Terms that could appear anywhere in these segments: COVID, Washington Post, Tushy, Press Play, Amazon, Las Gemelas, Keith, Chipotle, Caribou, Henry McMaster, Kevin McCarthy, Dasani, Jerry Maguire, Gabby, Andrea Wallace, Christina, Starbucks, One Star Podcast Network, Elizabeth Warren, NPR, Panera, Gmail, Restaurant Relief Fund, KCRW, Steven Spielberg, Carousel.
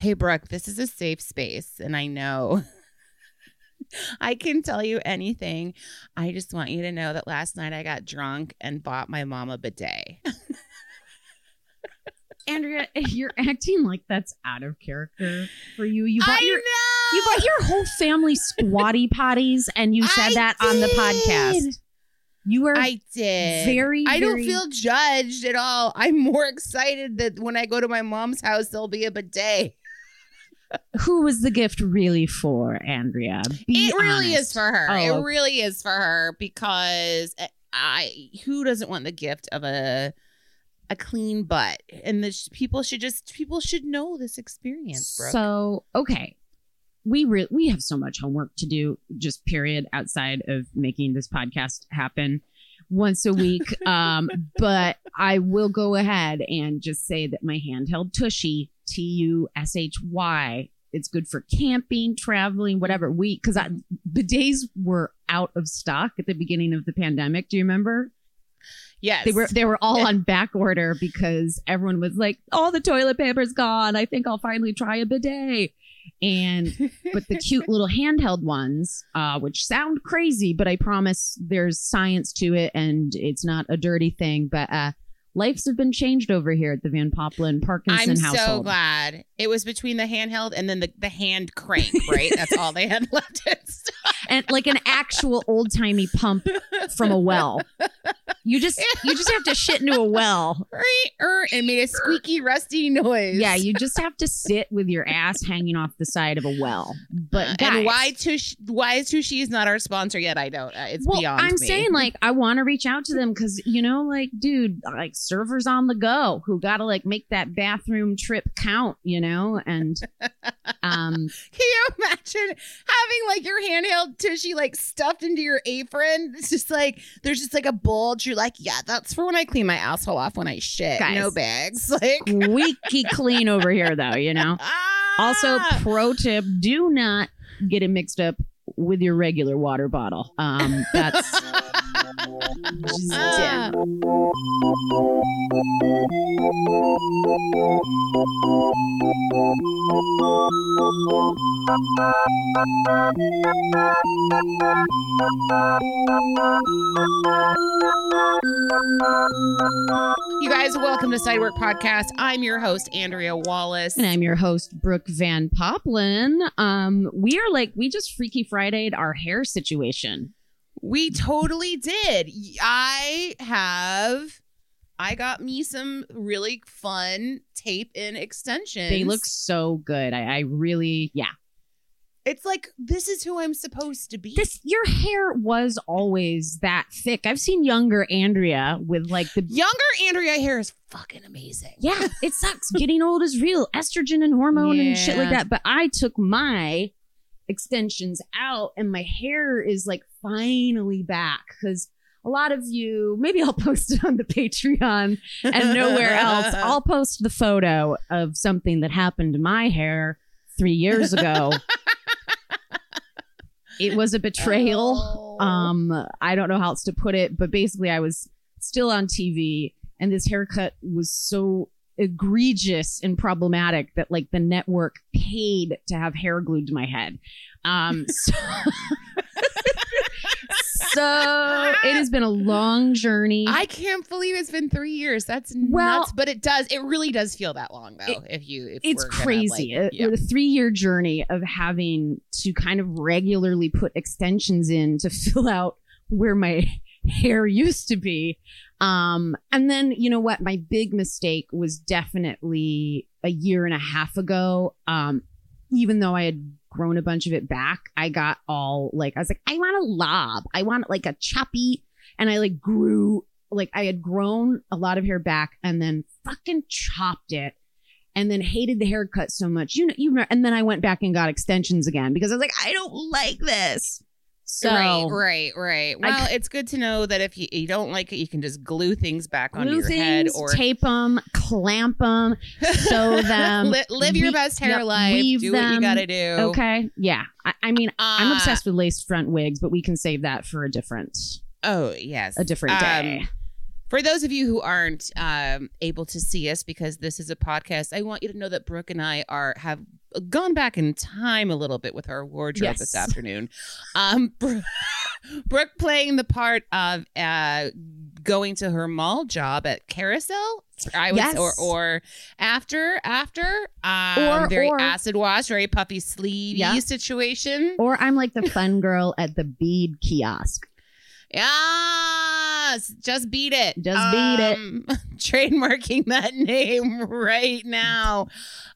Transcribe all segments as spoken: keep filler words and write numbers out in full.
Hey, Brooke, this is a safe space, and I know I can tell you anything. I just want you to know that last night I got drunk and bought my mom a bidet. Andrea, you're acting like that's out of character for you. You bought I your, know! You bought your whole family squatty potties, and you said I that did. On the podcast. You were I did. Very, I very... don't feel judged at all. I'm more excited that when I go to my mom's house, there'll be a bidet. Who was the gift really for, Andrea? Be it honest. Really is for her. Oh. It really is for her because I who doesn't want the gift of a a clean butt? And the sh- people should just people should know this experience, Brooke. So, okay. We re- we have so much homework to do, just period, outside of making this podcast happen once a week. um, but I will go ahead and just say that my handheld Tushy, T U S H Y, it's good for camping, traveling, whatever. We because bidets were out of stock at the beginning of the pandemic. Do you remember? Yes. They were they were all on back order because everyone was like, all the toilet paper's gone. I think I'll finally try a bidet. And but the cute little handheld ones, uh, which sound crazy, but I promise there's science to it and it's not a dirty thing. But uh, lives have been changed over here at the Van Poplin Parkinson I'm household. I'm so glad. It was between the handheld and then the, the hand crank, right? That's all they had left. And like an actual old timey pump from a well. You just you just have to shit into a well. And made a squeaky, rusty noise. Yeah, you just have to sit with your ass hanging off the side of a well. But guys, and why Tush, why is Tushy is not our sponsor yet? I don't. Uh, it's well, beyond I'm me. saying, like, I want to reach out to them because, you know, like, dude, like servers on the go who got to like make that bathroom trip count, you know? And um, can you imagine having like your handheld Tushy like stuffed into your apron? It's just like there's just like a bulge. You're like, yeah, that's for when I clean my asshole off when I shit. Guys, no bags. Like squeaky clean over here, though, you know. Ah! Also, pro tip, do not get it mixed up with your regular water bottle. Um, that's just ah. it. You guys, welcome to Sidework Podcast. I'm your host, Andrea Wallace. And I'm your host, Brooke Van Poplin. Um, we are like, we just Freaky Friday'd our hair situation. We totally did. I have, I got me some really fun tape-in extensions. They look so good. I, I really, yeah. It's like, this is who I'm supposed to be. This, your hair was always that thick. I've seen younger Andrea with like the... Younger Andrea hair is fucking amazing. Yeah, it sucks. Getting old is real. Estrogen and hormone yeah. and shit like that. But I took my extensions out and my hair is like finally back because a lot of you, maybe I'll post it on the Patreon and nowhere else. I'll post the photo of something that happened to my hair three years ago. It was a betrayal. Oh. Um, I don't know how else to put it, but basically I was still on T V and this haircut was so egregious and problematic that like the network paid to have hair glued to my head. Um, so, So it has been a long journey. I can't believe it's been three years. That's well, nuts. But it does. It really does feel that long, though. It, if you, if it's we're crazy. Gonna, like, yeah. It, it was a three-year journey of having to kind of regularly put extensions in to fill out where my hair used to be. Um, and then, you know what? My big mistake was definitely a year and a half ago. Um, even though I had grown a bunch of it back, I got all like, I was like, I want a lob. I want like a choppy. And I like grew, like I had grown a lot of hair back and then fucking chopped it and then hated the haircut so much. You know, you know, and then I went back and got extensions again because I was like, I don't like this. So, right, right, right. Well, I, it's good to know that if you, you don't like it, you can just glue things back onto your things, head or tape them, clamp them, sew them, Li- live we- your best hair yep, life, do them. What you gotta do. Okay, yeah. I, I mean, uh, I'm obsessed with lace front wigs, but we can save that for a different. Oh yes, a different day. Um, For those of you who aren't um, able to see us because this is a podcast, I want you to know that Brooke and I are have gone back in time a little bit with our wardrobe yes. this afternoon. Um, Brooke playing the part of uh, going to her mall job at Carousel, I would, yes. or or after after um, or, very or, acid wash, very puffy sleevey yeah. situation, or I'm like the fun girl at the bead kiosk. Yes, just beat it. Just um, beat it. Trademarking that name right now.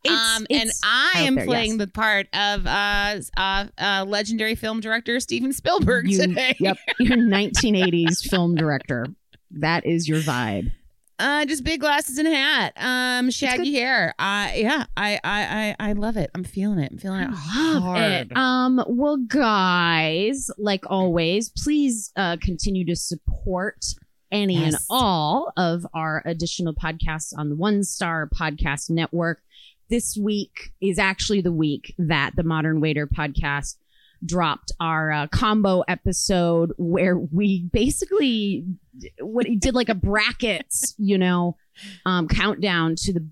It's, um, it's and I am there, playing yes. the part of uh, uh, uh, legendary film director Steven Spielberg you, today. Yep, your nineteen eighties film director. That is your vibe. Uh, just big glasses and a hat. Um, shaggy hair. Uh, yeah, I, I, I, I love it. I'm feeling it. I'm feeling it hard. It. Um, well, guys, like always, please uh, continue to support any yes. and all of our additional podcasts on the One Star Podcast Network. This week is actually the week that the Modern Waiter Podcast dropped our uh, combo episode where we basically what did like a brackets, you know, um, countdown to the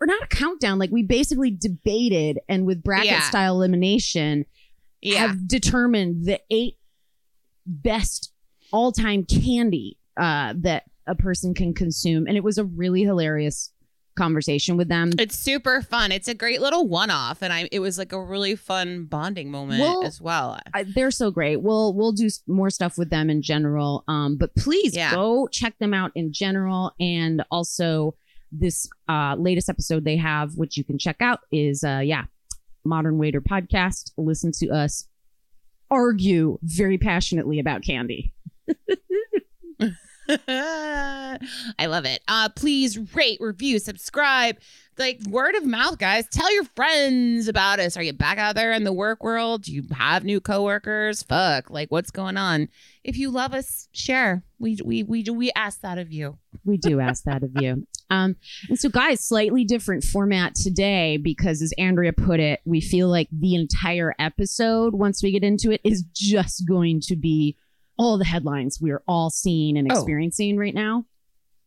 or not a countdown. Like we basically debated and with bracket yeah. style elimination yeah. have determined the eight best all time candy uh, that a person can consume. And it was a really hilarious conversation with them. It's super fun. It's a great little one-off, and I it was like a really fun bonding moment we'll, as well. I, they're so great. We'll we'll do more stuff with them in general. Um, but please yeah. go check them out in general, and also this uh latest episode they have, which you can check out, is uh yeah, Modern Waiter Podcast. Listen to us argue very passionately about candy. I love it. Uh, please rate, review, subscribe. Like word of mouth, guys. Tell your friends about us. Are you back out there in the work world? Do you have new coworkers? Fuck. Like what's going on? If you love us, share. We we we we ask that of you. We do ask that of you. Um, and so, guys, slightly different format today because, as Andrea put it, we feel like the entire episode, once we get into it, is just going to be all the headlines we're all seeing and experiencing oh. right now.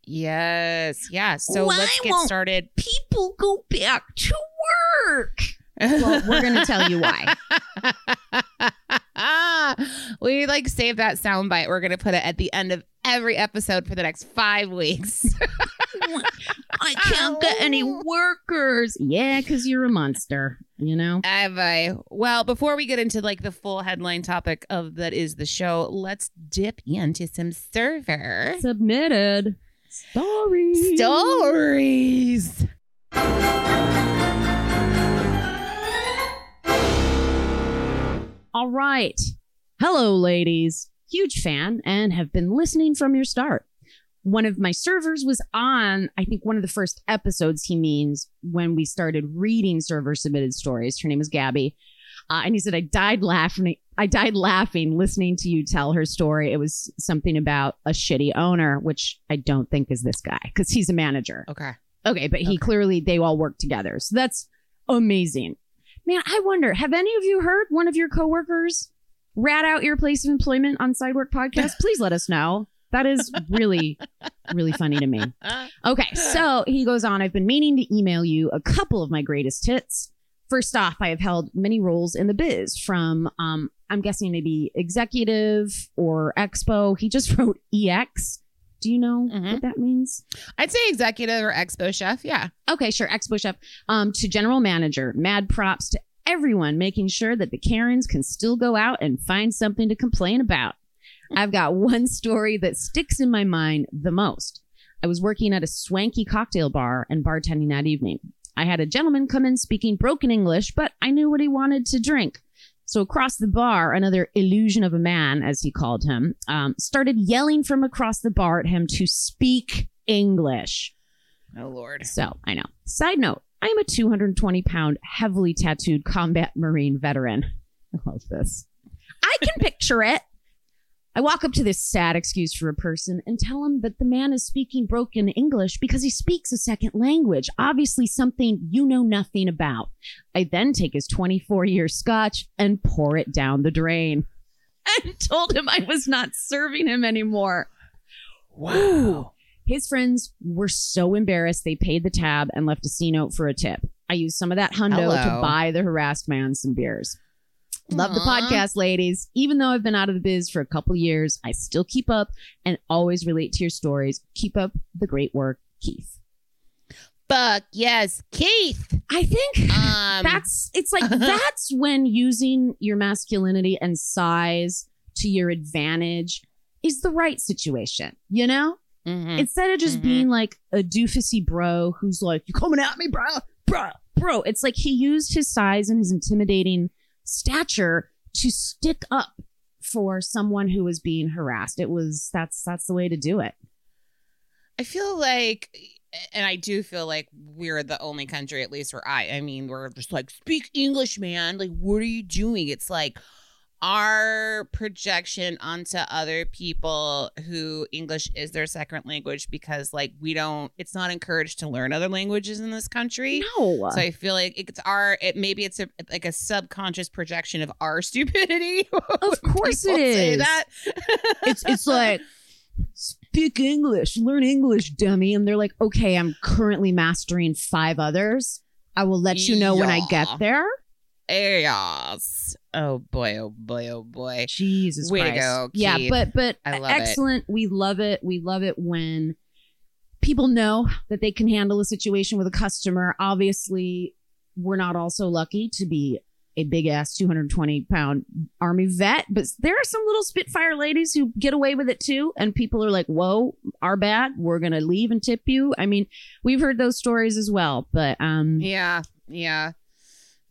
Yes. Yeah. So Why let's get won't started. People go back to work. Well, we're going to tell you why. We like save that soundbite. We're going to put it at the end of every episode for the next five weeks. I can't get any workers. Yeah, because you're a monster, you know? Have I? Well, before we get into like the full headline topic of that is the show, let's dip into some server submitted stories. Stories. All right. Hello, ladies. Huge fan and have been listening from your start. One of my servers was on, I think, one of the first episodes, he means, when we started reading server-submitted stories. Her name is Gabby. Uh, and he said, I died laughing. I died laughing listening to you tell her story. It was something about a shitty owner, which I don't think is this guy because he's a manager. Okay. Okay. But he okay. clearly, they all work together. So that's amazing. Man, I wonder, have any of you heard one of your coworkers rat out your place of employment on Sidework Podcast? Please let us know. That is really, really funny to me. Okay, so he goes on, I've been meaning to email you a couple of my greatest hits. First off, I have held many roles in the biz from, um, I'm guessing maybe executive or expo. He just wrote E X. Do you know mm-hmm. what that means? I'd say executive or expo chef. Yeah. Okay, sure. Expo chef um, to general manager. Mad props to everyone making sure that the Karens can still go out and find something to complain about. I've got one story that sticks in my mind the most. I was working at a swanky cocktail bar and bartending that evening. I had a gentleman come in speaking broken English, but I knew what he wanted to drink. So across the bar, another illusion of a man, as he called him, um, started yelling from across the bar at him to speak English. Oh, Lord. So I know. Side note, I'm a two hundred twenty pound, heavily tattooed combat Marine veteran. I love this. I can picture it. I walk up to this sad excuse for a person and tell him that the man is speaking broken English because he speaks a second language, obviously something you know nothing about. I then take his twenty-four year scotch and pour it down the drain and told him I was not serving him anymore. Wow. Ooh. His friends were so embarrassed they paid the tab and left a C-note for a tip. I used some of that hundo Hello. to buy the harassed man some beers. Love the podcast, ladies. Even though I've been out of the biz for a couple years, I still keep up and always relate to your stories. Keep up the great work, Keith. Fuck yes, Keith. I think um, that's, it's like, that's when using your masculinity and size to your advantage is the right situation, you know? Mm-hmm. Instead of just mm-hmm. being like a doofusy bro who's like, you coming at me, bro, bro, bro. It's like he used his size and his intimidating stature to stick up for someone who was being harassed. It was that's that's the way to do it. I feel like, and I do feel like we're the only country, at least where I, I mean, we're just like, speak English, man. Like, what are you doing? It's like our projection onto other people who English is their second language because, like, we don't, it's not encouraged to learn other languages in this country. No. So I feel like it's our, it maybe it's a, like a subconscious projection of our stupidity. Of course it is. That. it's, it's like, speak English, learn English, dummy. And they're like, okay, I'm currently mastering five others. I will let you know yeah. when I get there. Yes. Oh boy, oh boy, oh boy. Jesus Way Christ. To go, Keith. Yeah, but but I love excellent. It. We love it. We love it when people know that they can handle a situation with a customer. Obviously, we're not all so lucky to be a big ass two hundred twenty pound army vet, but there are some little Spitfire ladies who get away with it too. And people are like, whoa, our bad. We're gonna leave and tip you. I mean, we've heard those stories as well. But um Yeah, yeah.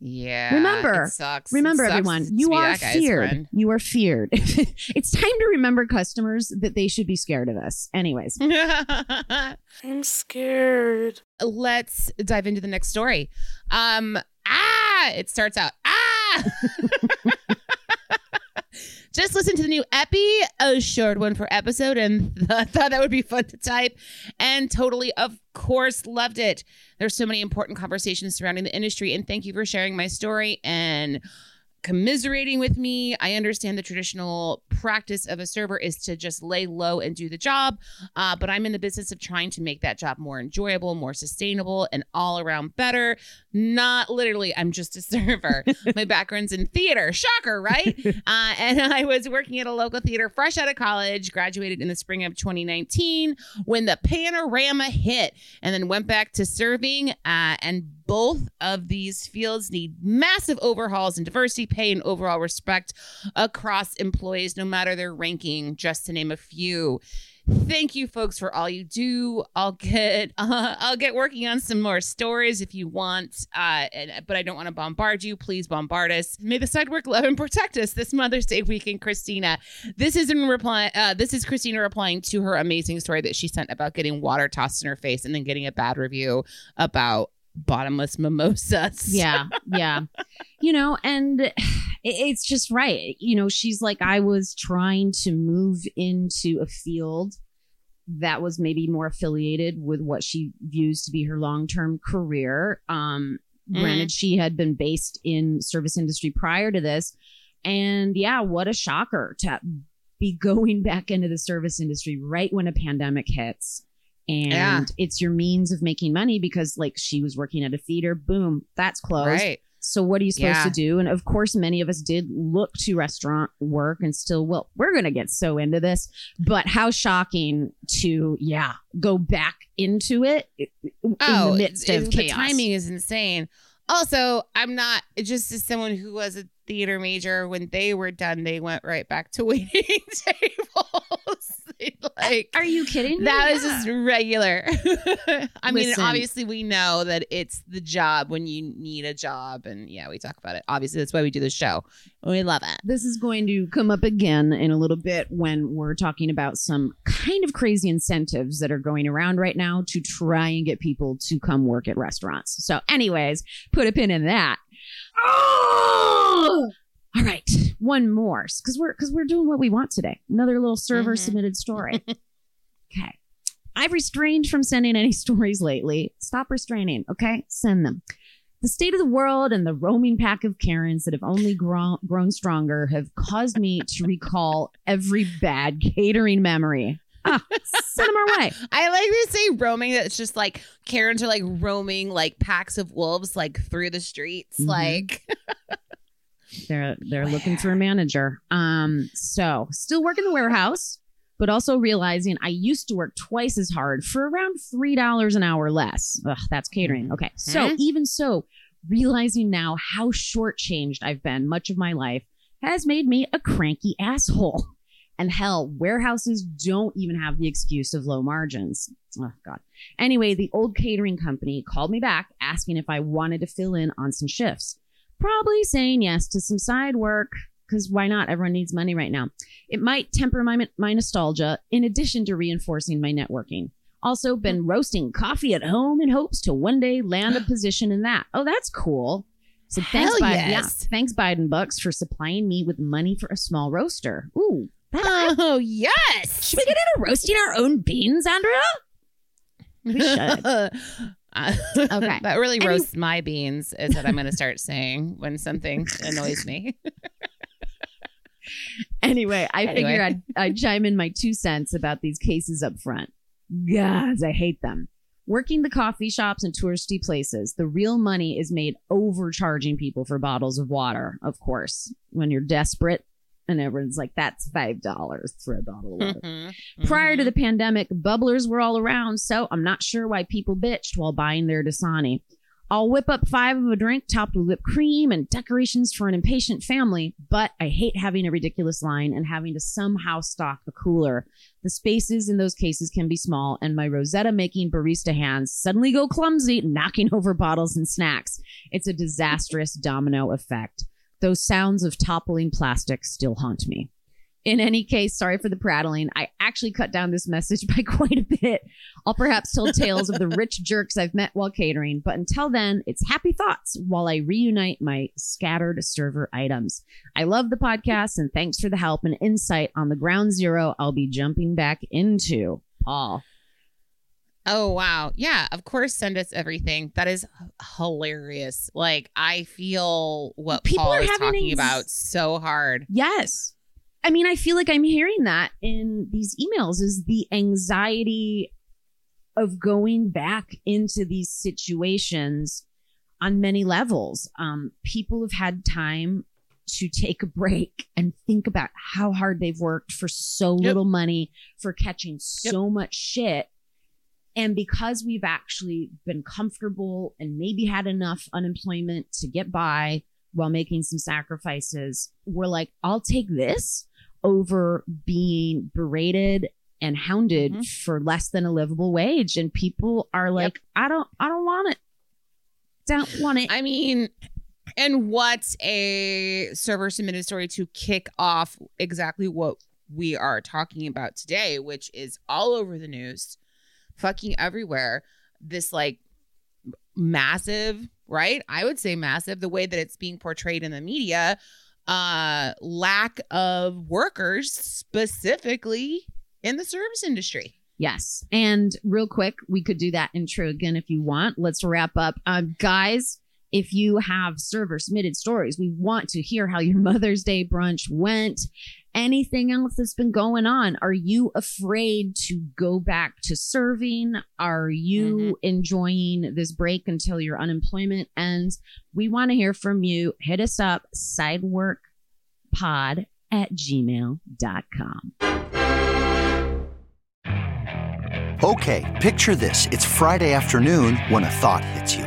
Yeah. Remember, it sucks. remember it sucks everyone, you are feared. You are feared. It's time to remember customers that they should be scared of us. Anyways. I'm scared. Let's dive into the next story. Um, ah, it starts out. Ah. Just listen to the new epi, a short one per episode, and th- thought that would be fun to type. And totally, of course, loved it. There's so many important conversations surrounding the industry, and thank you for sharing my story and commiserating with me. I understand the traditional practice of a server is to just lay low and do the job, uh, but I'm in the business of trying to make that job more enjoyable, more sustainable, and all around better. Not literally, I'm just a server. My background's in theater. Shocker, right? Uh, and I was working at a local theater fresh out of college, graduated in the spring of twenty nineteen when the panorama hit, and then went back to serving. Uh, and both of these fields need massive overhauls in diversity, pay, and overall respect across employees, no matter their ranking, just to name a few. Thank you, folks, for all you do. I'll get uh, I'll get working on some more stories if you want, uh, and, but I don't want to bombard you. Please bombard us. May the Sidework love and protect us this Mother's Day weekend, Christina. This is in reply. Uh, this is Christina replying to her amazing story that she sent about getting water tossed in her face and then getting a bad review about bottomless mimosas. Yeah, yeah. You know, and it's just right. You know, she's like, I was trying to move into a field that was maybe more affiliated with what she views to be her long-term career. Um, mm. Granted, she had been based in service industry prior to this. And yeah, what a shocker to be going back into the service industry right when a pandemic hits. And yeah. it's your means of making money because, like, she was working at a theater. Boom, that's closed. Right. So what are you supposed yeah. to do? And of course, many of us did look to restaurant work and still, well, we're going to get so into this. But how shocking to, yeah, go back into it in oh, the midst of it, chaos. The timing is insane. Also, I'm not, just as someone who was a theater major, when they were done, they went right back to waiting tables. Like, are you kidding me? That was yeah. just regular. I Listen. mean, obviously we know that it's the job when you need a job, and yeah, we talk about it. Obviously, that's why we do the show. We love it. This is going to come up again in a little bit when we're talking about some kind of crazy incentives that are going around right now to try and get people to come work at restaurants. So anyways, put a pin in that. Oh! All right, one more, because we're because we're doing what we want today. Another little server mm-hmm. submitted story. Okay, I've restrained from sending any stories lately. Stop restraining, okay? Send them. The state of the world and the roaming pack of Karens that have only grown grown stronger have caused me to recall every bad catering memory. Ah, send them our way. I like to say roaming. That's just like Karens are like roaming like packs of wolves like through the streets, mm-hmm. like. They're they're Where? looking for a manager. Um, so still work in the warehouse, but also realizing I used to work twice as hard for around three dollars an hour less. Ugh, that's catering. Okay. So huh? even so, realizing now how shortchanged I've been much of my life has made me a cranky asshole. And hell, warehouses don't even have the excuse of low margins. Oh, God. Anyway, the old catering company called me back asking if I wanted to fill in on some shifts. Probably saying yes to some side work, because why not? Everyone needs money right now. It might temper my, my nostalgia in addition to reinforcing my networking. Also been roasting coffee at home in hopes to one day land a position in that. Oh, that's cool. So thanks, Biden, yes. yeah, thanks Biden Bucks for supplying me with money for a small roaster. Ooh. That oh, I, yes. Should we get into roasting our own beans, Andrea? We should. Uh, okay. That really roasts Any- my beans is what I'm going to start saying when something annoys me. Anyway, I anyway. figure I'd, I'd chime in my two cents about these cases up front. Guys, I hate them. Working the coffee shops and touristy places, the real money is made overcharging people for bottles of water, of course, when you're desperate. And everyone's like, that's five dollars for a bottle of water. Mm-hmm, mm-hmm. Prior to the pandemic, bubblers were all around, so I'm not sure why people bitched while buying their Dasani. I'll whip up five of a drink topped with whipped cream and decorations for an impatient family, but I hate having a ridiculous line and having to somehow stock a cooler. The spaces in those cases can be small, and my Rosetta-making barista hands suddenly go clumsy, knocking over bottles and snacks. It's a disastrous domino effect. Those sounds of toppling plastic still haunt me. In any case, sorry for the prattling. I actually cut down this message by quite a bit. I'll perhaps tell tales of the rich jerks I've met while catering, but until then, it's happy thoughts while I reunite my scattered server items. I love the podcast, and thanks for the help and insight on the ground zero I'll be jumping back into. Paul. Oh, wow. Yeah, of course. Send us everything. That is hilarious. Like, I feel what People Paul is talking ex- about so hard. Yes. I mean, I feel like I'm hearing that in these emails is the anxiety of going back into these situations on many levels. Um, people have had time to take a break and think about how hard they've worked for so yep. little money, for catching so yep. much shit. And because we've actually been comfortable and maybe had enough unemployment to get by while making some sacrifices, we're like, I'll take this over being berated and hounded mm-hmm. for less than a livable wage. And people are like, yep. I don't, I don't want it. Don't want it. I mean, and what's a server submitted story to kick off exactly what we are talking about today, which is all over the news. Fucking everywhere, this like massive, right? I would say massive, the way that it's being portrayed in the media, uh, lack of workers specifically in the service industry. Yes. And real quick, we could do that intro again if you want. Let's wrap up. Um, guys, if you have server submitted stories, we want to hear how your Mother's Day brunch went. anything else that's been going on? Are you afraid to go back to serving? Are you mm-hmm. enjoying this break until your unemployment ends? We want to hear from you. Hit us up, sideworkpod at gmail dot com. Okay, picture this. It's Friday afternoon when a thought hits you.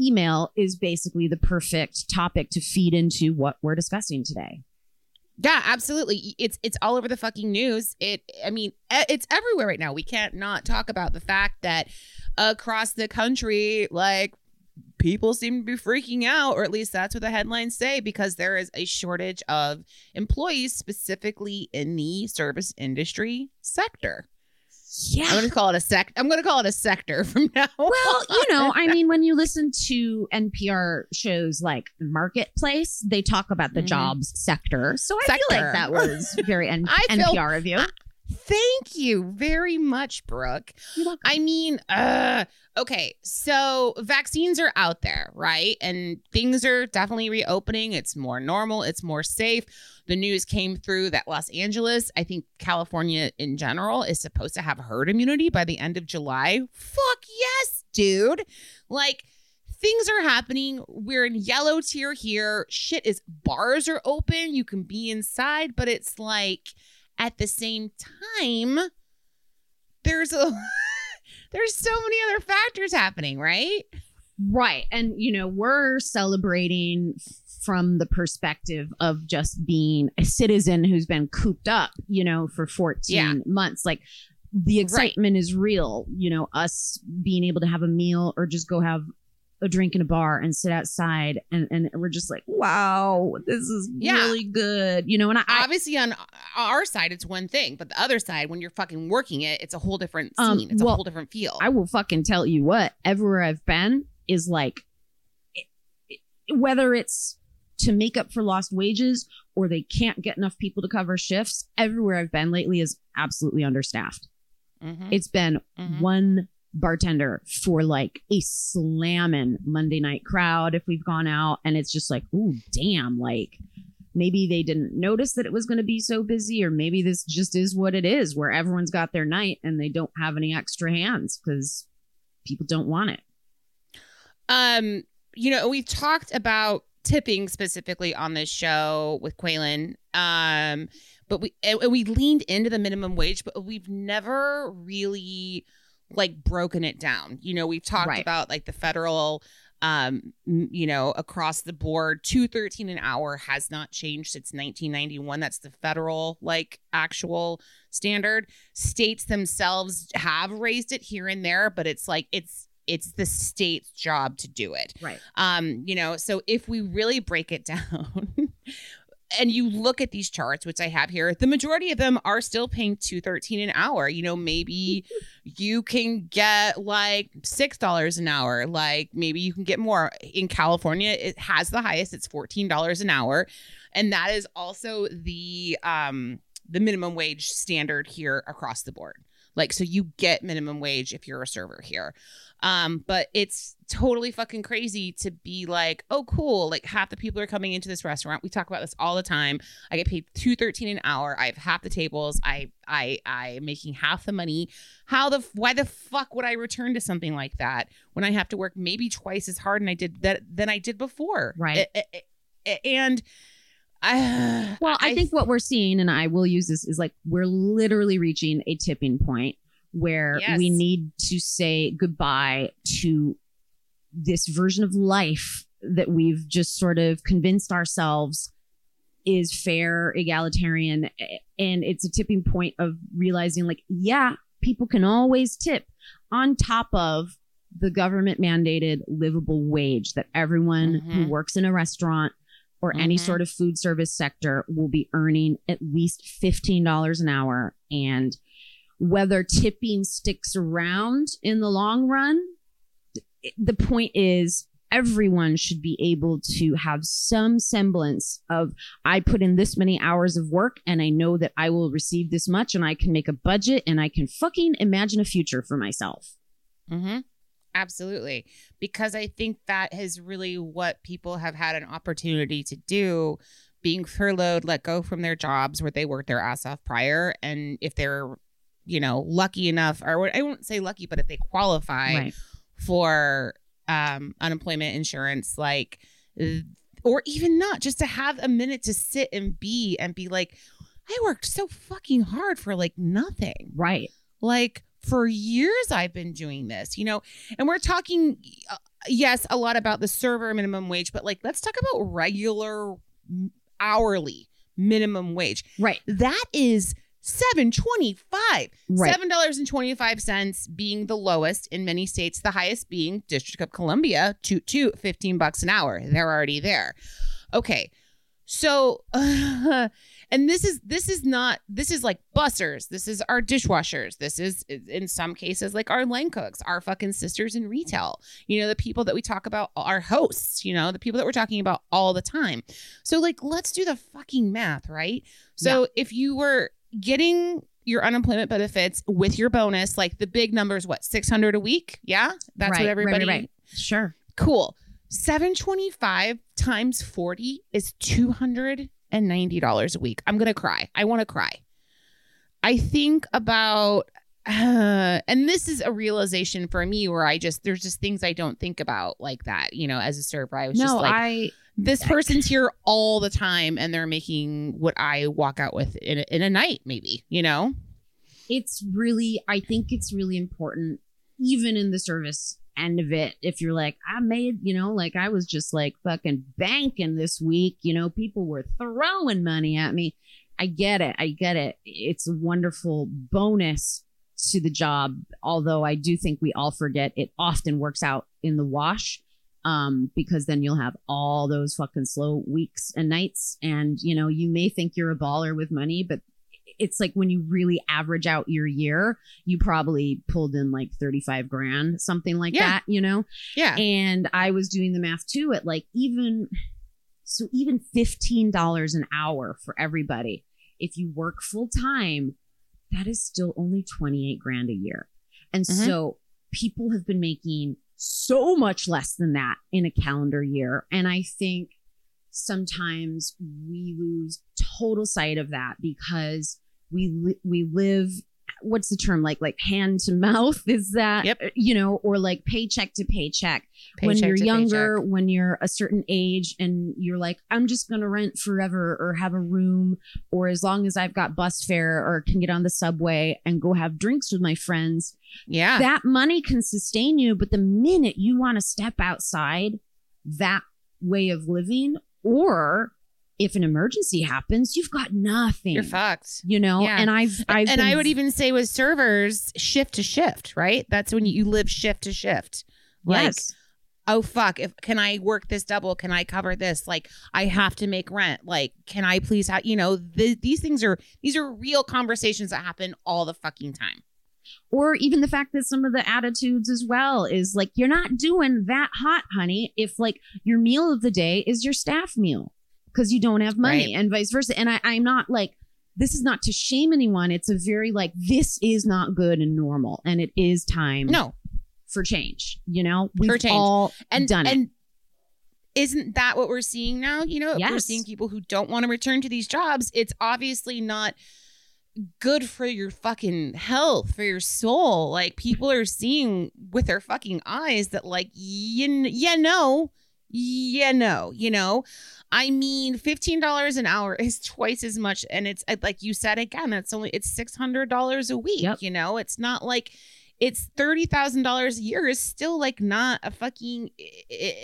email is basically the perfect topic to feed into what we're discussing today. Yeah, absolutely. It's it's all over the fucking news. It, I mean, it's everywhere right now. We can't not talk about the fact that across the country, like, people seem to be freaking out, or at least that's what the headlines say, because there is a shortage of employees, specifically in the service industry sector. Yeah. I'm going to call it a sec. I'm going to call it a sector from now on. Well, you know, I mean, when you listen to N P R shows like Marketplace, they talk about the mm-hmm. jobs sector. So I sector. feel like that was very N- feel- NPR of you. I- Thank you very much, Brooke. I mean, uh, okay, so vaccines are out there, right? And things are definitely reopening. It's more normal. It's more safe. The news came through that Los Angeles, I think California in general, is supposed to have herd immunity by the end of July. Fuck yes, dude. Like, things are happening. We're in yellow tier here. Shit is, bars are open. You can be inside, but it's like... At the same time, there's a there's so many other factors happening, right? Right. And, you know, we're celebrating from the perspective of just being a citizen who's been cooped up, you know, for fourteen yeah. months. Like, the excitement right. is real. You know, us being able to have a meal or just go have a drink in a bar and sit outside, and, and we're just like, wow, this is yeah. really good, you know. And I, obviously on our side it's one thing, but the other side, when you're fucking working it, it's a whole different scene. Um, it's well, a whole different feel. I will fucking tell you what, everywhere I've been is like, it, it, whether it's to make up for lost wages or they can't get enough people to cover shifts, everywhere I've been lately is absolutely understaffed. Mm-hmm. It's been mm-hmm. one bartender for like a slamming Monday night crowd if we've gone out, and it's just like, ooh, damn, like maybe they didn't notice that it was going to be so busy, or maybe this just is what it is, where everyone's got their night and they don't have any extra hands because people don't want it. Um, you know, we've talked about tipping specifically on this show with Quaylen, um, but we and we leaned into the minimum wage, but we've never really like broken it down. You know, we've talked right. about like the federal, um, you know, across the board, two thirteen an hour has not changed since nineteen ninety-one. That's the federal, like, actual standard. States themselves have raised it here and there, but it's like, it's, it's the state's job to do it. Right. Um, you know, so if we really break it down and you look at these charts, which I have here, the majority of them are still paying two thirteen an hour. You know, maybe you can get like six dollars an hour. Like, maybe you can get more. In California, it has the highest. It's fourteen dollars an hour. And that is also the um, the minimum wage standard here across the board. Like, so you get minimum wage if you're a server here. Um, but it's totally fucking crazy to be like, oh, cool. Like, half the people are coming into this restaurant. We talk about this all the time. I get paid two thirteen an hour. I have half the tables. I, I, I'm making half the money. How the, why the fuck would I return to something like that when I have to work maybe twice as hard than I did that, than I did before? Right. And I, well, I, I think what we're seeing, and I will use this, is like we're literally reaching a tipping point where yes. we need to say goodbye to this version of life that we've just sort of convinced ourselves is fair, egalitarian. And it's a tipping point of realizing like, yeah, people can always tip on top of the government mandated livable wage that everyone mm-hmm. who works in a restaurant or mm-hmm. any sort of food service sector will be earning at least fifteen dollars an hour. And whether tipping sticks around in the long run, the point is everyone should be able to have some semblance of, I put in this many hours of work and I know that I will receive this much and I can make a budget and I can fucking imagine a future for myself. Mm-hmm. Absolutely. Because I think that is really what people have had an opportunity to do, being furloughed, let go from their jobs where they worked their ass off prior. And if they're, you know, lucky enough, or I won't say lucky, but if they qualify right. for um, unemployment insurance, like, or even not, just to have a minute to sit and be and be like, I worked so fucking hard for like nothing. Right. Like, for years, I've been doing this, you know, and we're talking, uh, yes, a lot about the server minimum wage, but like, let's talk about regular hourly minimum wage. Right. That is seven twenty-five, right. seven dollars and twenty-five cents being the lowest in many states, the highest being District of Columbia, to, to fifteen bucks an hour. They're already there. Okay. So, uh, and this is, this is not, this is like bussers. This is our dishwashers. This is in some cases like our line cooks, our fucking sisters in retail, you know, the people that we talk about, our hosts, you know, the people that we're talking about all the time. So like, let's do the fucking math, right? So yeah. if you were getting your unemployment benefits with your bonus, like the big number is what, six hundred a week? Yeah. That's right, what everybody. Right, right. Sure. Cool. seven twenty-five times forty is two hundred ninety dollars a week. I'm going to cry. I want to cry. I think about, uh, and this is a realization for me where I just, there's just things I don't think about like that, you know, as a server. I was no, just like, I, this I, person's here all the time and they're making what I walk out with in a, in a night, maybe, you know? It's really, I think it's really important, even in the service end of it, if you're like, I made, you know, like I was just like fucking banking this week, you know, people were throwing money at me. I get it. I get it. It's a wonderful bonus to the job. Although I do think we all forget it often works out in the wash, um, because then you'll have all those fucking slow weeks and nights. And, you know, you may think you're a baller with money, but it's like when you really average out your year, you probably pulled in like thirty-five grand, something like yeah. that, you know? Yeah. And I was doing the math too at like even, so even fifteen dollars an hour for everybody. If you work full time, that is still only twenty-eight grand a year. And mm-hmm. so people have been making so much less than that in a calendar year. And I think sometimes we lose total sight of that because we li- we live, what's the term, like like hand to mouth, is that yep. you know, or like paycheck to paycheck, paycheck when you're younger paycheck. When you're a certain age and you're like, I'm just gonna rent forever or have a room or as long as I've got bus fare or can get on the subway and go have drinks with my friends, yeah that money can sustain you. But the minute you want to step outside that way of living, or if an emergency happens, you've got nothing. You're fucked, you know? Yeah. And I've, I've and been... I would even say with servers, shift to shift, right? That's when you live shift to shift. Like, yes. oh fuck, if can I work this double? Can I cover this? Like, I have to make rent. Like, can I please have, you know, th- these things are, these are real conversations that happen all the fucking time. Or even the fact that some of the attitudes as well is like, you're not doing that hot, honey, if like your meal of the day is your staff meal because you don't have money, right. and vice versa. And I, I'm not like, this is not to shame anyone. It's a very like, this is not good and normal. And it is time no. for change. You know, we've for change. all and, done and- it. Isn't that what we're seeing now? You know, yes. we're seeing people who don't want to return to these jobs. It's obviously not good for your fucking health, for your soul. Like, people are seeing with their fucking eyes that like, you, you know, yeah, no, you know, I mean, fifteen dollars an hour is twice as much. And it's like you said, again, that's only it's six hundred dollars a week. Yep. You know, it's not like it's thirty thousand dollars a year is still like not a fucking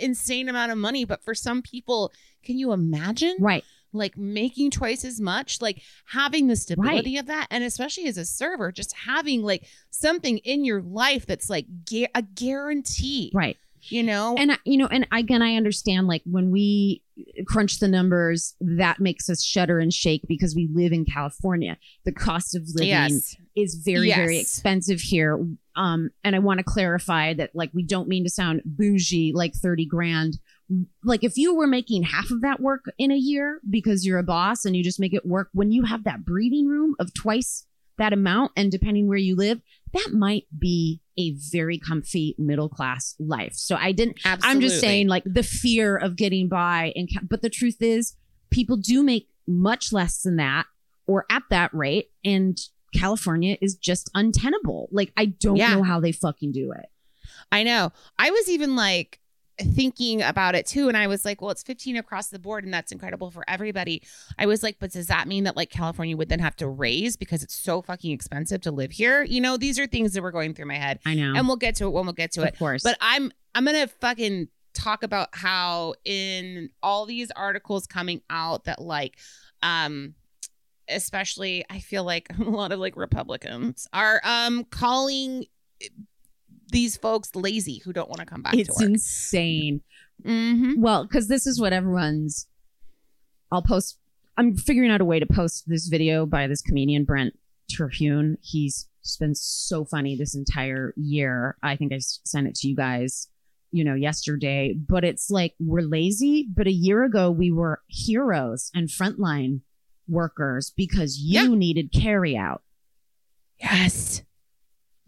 insane amount of money. But for some people, can you imagine? Right. Like making twice as much, like having the stability right. of that. And especially as a server, just having like something in your life that's like gu- a guarantee. Right. You know, and, you know, and again, I understand like when we crunch the numbers, that makes us shudder and shake because we live in California. The cost of living yes. is very, yes. very expensive here. Um, and I want to clarify that, like, we don't mean to sound bougie, like thirty grand. Like if you were making half of that work in a year because you're a boss and you just make it work, when you have that breathing room of twice that amount, and depending where you live, that might be a very comfy middle class life. So I didn't, Absolutely. I'm just saying like the fear of getting by. And but the truth is people do make much less than that or at that rate. And California is just untenable. Like I don't yeah. know how they fucking do it. I know. I was even like thinking about it too. And I was like, well, it's fifteen across the board and that's incredible for everybody. I was like, but does that mean that like California would then have to raise because it's so fucking expensive to live here? You know, these are things that were going through my head. I know. And we'll get to it when we'll get to it. Of course. But I'm, I'm going to fucking talk about how in all these articles coming out that like, um, especially I feel like a lot of like Republicans are, um, calling these folks lazy who don't want to come back it's to work. It's insane. Mm-hmm. Well, because this is what everyone's... I'll post... I'm figuring out a way to post this video by this comedian, Brent Terhune. He's been so funny this entire year. I think I sent it to you guys, you know, yesterday. But it's like, we're lazy. But a year ago, we were heroes and frontline workers because you yeah. needed carryout. Yes.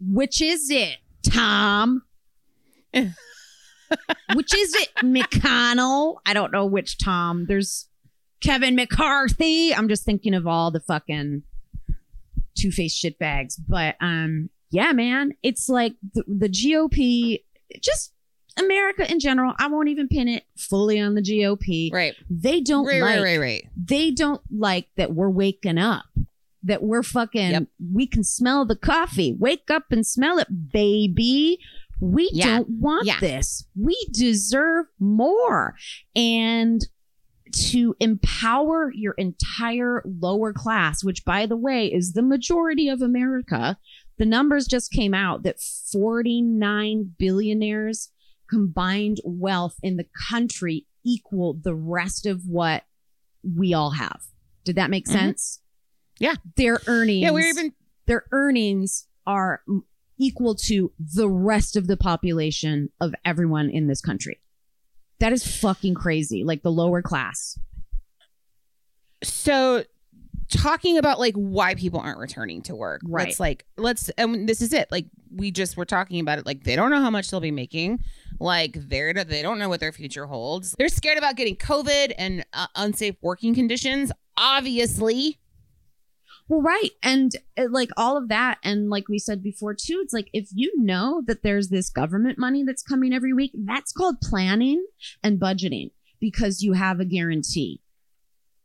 Which is it? Tom, which is it, McConnell? I don't know which Tom. There's Kevin McCarthy. I'm just thinking of all the fucking two-faced shitbags. But um, yeah, man, it's like the, the G O P, just America in general. I won't even pin it fully on the G O P. Right. They don't right, like. Right, right, right. They don't like that we're waking up. That we're fucking, yep. we can smell the coffee. Wake up and smell it, baby. We yeah. don't want yeah. this. We deserve more. And to empower your entire lower class, which, by the way, is the majority of America, the numbers just came out that forty-nine billionaires combined wealth in the country equal the rest of what we all have. Did that make mm-hmm. sense? Yeah, their earnings. Yeah, we're even their earnings are equal to the rest of the population of everyone in this country. That is fucking crazy. Like the lower class. So, talking about like why people aren't returning to work. Right. Let's like let's and this is it. Like we just were talking about it. Like they don't know how much they'll be making. Like they're they don't know what their future holds. They're scared about getting COVID and uh, unsafe working conditions. Obviously. Well, right. And uh, like all of that. And like we said before, too, it's like if you know that there's this government money that's coming every week, that's called planning and budgeting because you have a guarantee.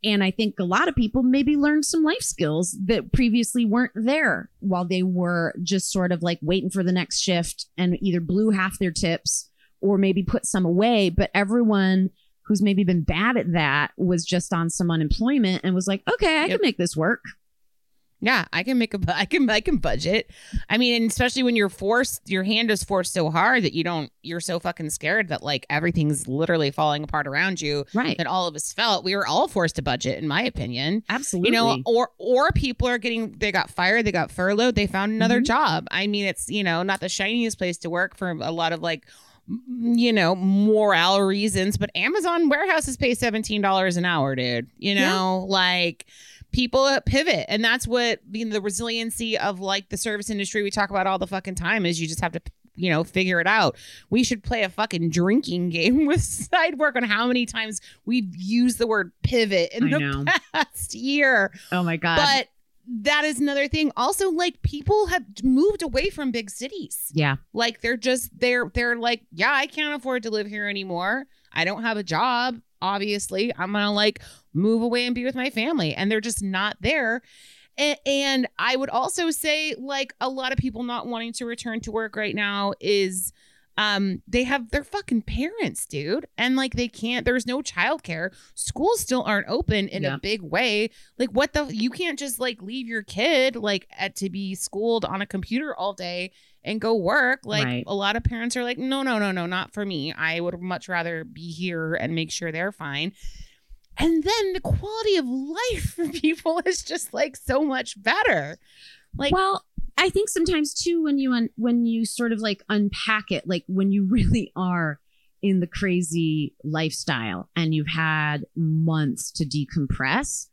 And I think a lot of people maybe learned some life skills that previously weren't there while they were just sort of like waiting for the next shift and either blew half their tips or maybe put some away. But everyone who's maybe been bad at that was just on some unemployment and was like, OK, I yep. can make this work. Yeah, I can make a, I can, I can budget. I mean, and especially when you're forced, your hand is forced so hard that you don't, you're so fucking scared that like everything's literally falling apart around you. Right. That all of us felt we were all forced to budget, in my opinion. Absolutely. You know, or, or people are getting, they got fired, they got furloughed, they found another mm-hmm. job. I mean, it's, you know, not the shiniest place to work for a lot of like, you know, morale reasons, but Amazon warehouses pay seventeen dollars an hour, dude, you know, yeah. like people pivot. And that's what you know, the resiliency of like the service industry we talk about all the fucking time is you just have to, you know, figure it out. We should play a fucking drinking game with Sidework on how many times we've used the word pivot in I the know. past year. Oh my God. But that is another thing. Also, like people have moved away from big cities. Yeah. Like they're just, they're, they're like, yeah, I can't afford to live here anymore. I don't have a job. Obviously, I'm going to like move away and be with my family. And they're just not there. And I would also say, like, a lot of people not wanting to return to work right now is um, they have their fucking parents, dude. And like, they can't, there's no childcare. Schools still aren't open in yeah. a big way. Like, what the, you can't just like leave your kid like at, to be schooled on a computer all day and go work. Like right. a lot of parents are like, no, no, no, no, not for me. I would much rather be here and make sure they're fine. And then the quality of life for people is just like so much better. Like, well, I think sometimes too, when you, un- when you sort of like unpack it, like when you really are in the crazy lifestyle and you've had months to decompress,